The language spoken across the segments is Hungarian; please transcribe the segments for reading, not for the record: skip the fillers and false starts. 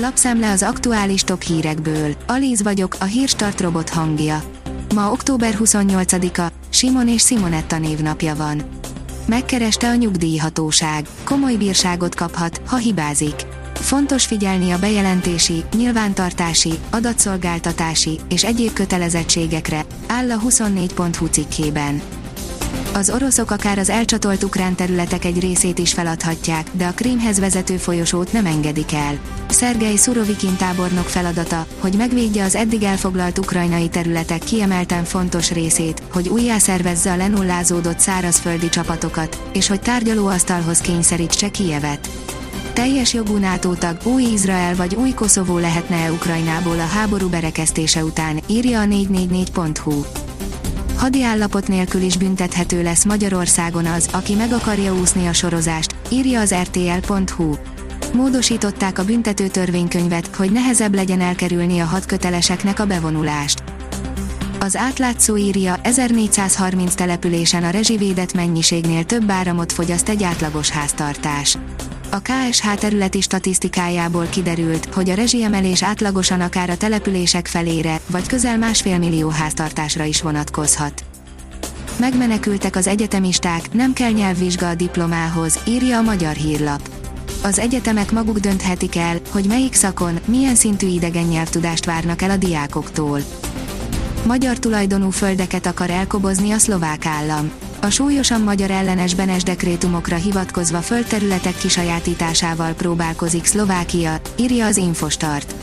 Lapszám le az aktuális top hírekből. Alíz vagyok, a hírstart robot hangja. Ma október 28-a, Simon és Simonetta névnapja van. Megkereste a nyugdíjhatóság. Komoly bírságot kaphat, ha hibázik. Fontos figyelni a bejelentési, nyilvántartási, adatszolgáltatási és egyéb kötelezettségekre, áll a 24.hu cikkében. Az oroszok akár az elcsatolt ukrán területek egy részét is feladhatják, de a Krímhez vezető folyosót nem engedik el. Szergej Surovikin tábornok feladata, hogy megvédje az eddig elfoglalt ukrajnai területek kiemelten fontos részét, hogy újjászervezze a lenullázódott szárazföldi csapatokat, és hogy tárgyalóasztalhoz kényszerítse Kijevet. Teljes jogú NATO tag, új Izrael vagy új Koszovó lehetne-e Ukrajnából a háború berekesztése után, írja a 444.hu. Hadiállapot nélkül is büntethető lesz Magyarországon az, aki meg akarja úszni a sorozást, írja az rtl.hu. Módosították a büntető törvénykönyvet, hogy nehezebb legyen elkerülni a hadköteleseknek a bevonulást. Az átlátszó írja, 1430 településen a rezsivédett mennyiségnél több áramot fogyaszt egy átlagos háztartás. A KSH területi statisztikájából kiderült, hogy a rezsiemelés átlagosan akár a települések felére, vagy közel 1,5 millió háztartásra is vonatkozhat. Megmenekültek az egyetemisták, nem kell nyelvvizsga a diplomához, írja a Magyar Hírlap. Az egyetemek maguk dönthetik el, hogy melyik szakon, milyen szintű idegen nyelvtudást várnak el a diákoktól. Magyar tulajdonú földeket akar elkobozni a szlovák állam. A súlyosan magyar ellenes Benes dekrétumokra hivatkozva földterületek kisajátításával próbálkozik Szlovákia, írja az Infostart.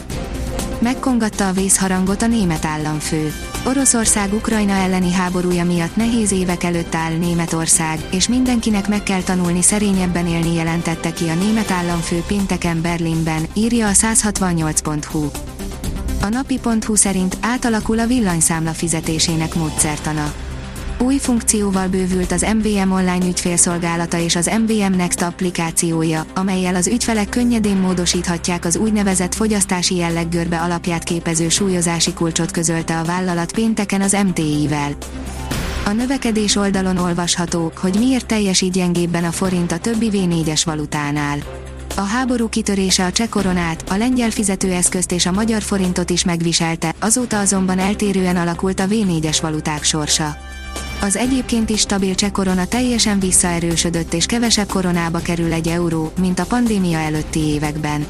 Megkongatta a vészharangot a német államfő. Oroszország Ukrajna elleni háborúja miatt nehéz évek előtt áll Németország, és mindenkinek meg kell tanulni szerényebben élni, jelentette ki a német államfő pénteken Berlinben, írja a 168.hu. A napi.hu szerint átalakul a villanyszámla fizetésének módszertana. Új funkcióval bővült az MVM online ügyfélszolgálata és az MVM Next applikációja, amellyel az ügyfelek könnyedén módosíthatják az úgynevezett fogyasztási jelleggörbe alapját képező súlyozási kulcsot, közölte a vállalat pénteken az MTI-vel. A növekedés oldalon olvasható, hogy miért teljesít gyengébben a forint a többi V4-es valutánál. A háború kitörése a cseh koronát, a lengyel fizetőeszközt és a magyar forintot is megviselte, azóta azonban eltérően alakult a V4-es valuták sorsa. Az egyébként is stabil cseh korona teljesen visszaerősödött és kevesebb koronába kerül egy euró, mint a pandémia előtti években.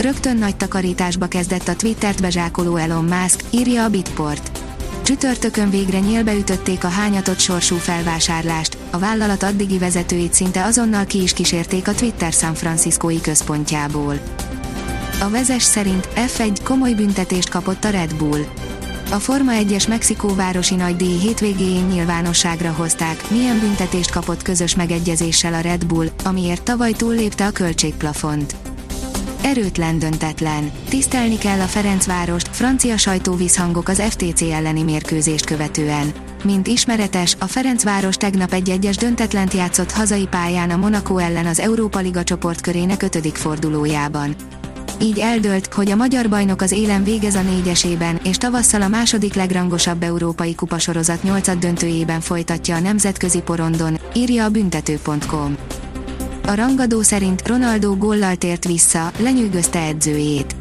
Rögtön nagy takarításba kezdett a Twittert bezsákoló Elon Musk, írja a Bitport. Csütörtökön végre nyélbeütötték a hányatott sorsú felvásárlást, a vállalat addigi vezetőit szinte azonnal ki is kísérték a Twitter San Franciscói központjából. A vezes szerint F1 komoly büntetést kapott a Red Bull. A Forma 1-es mexikóvárosi nagydíj hétvégéjén nyilvánosságra hozták, milyen büntetést kapott közös megegyezéssel a Red Bull, amiért tavaly túllépte a költségplafont. Erőtlen döntetlen. Tisztelni kell a Ferencvárost, francia sajtóvízhangok az FTC elleni mérkőzést követően. Mint ismeretes, a Ferencváros tegnap 1-1-es döntetlent játszott hazai pályán a Monaco ellen az Európa Liga csoportkörének 5. fordulójában. Így eldőlt, hogy a magyar bajnok az élen végez a 4-esében, és tavasszal a 2. legrangosabb európai kupasorozat 8-döntőjében folytatja a nemzetközi porondon, írja a büntető.com. A rangadó szerint Ronaldo góllal tért vissza, lenyűgözte edzőjét.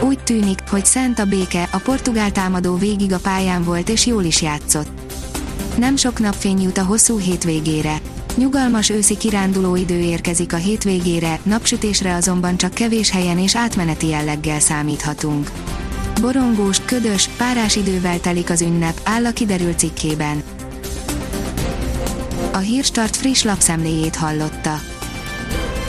Úgy tűnik, hogy szent a béke, a portugál támadó végig a pályán volt és jól is játszott. Nem sok napfény jut a hosszú hétvégére. Nyugalmas őszi kirándulóidő érkezik a hétvégére, napsütésre azonban csak kevés helyen és átmeneti jelleggel számíthatunk. Borongós, ködös, párás idővel telik az ünnep, áll a kiderült cikkében. A Hírstart friss lapszemléjét hallotta.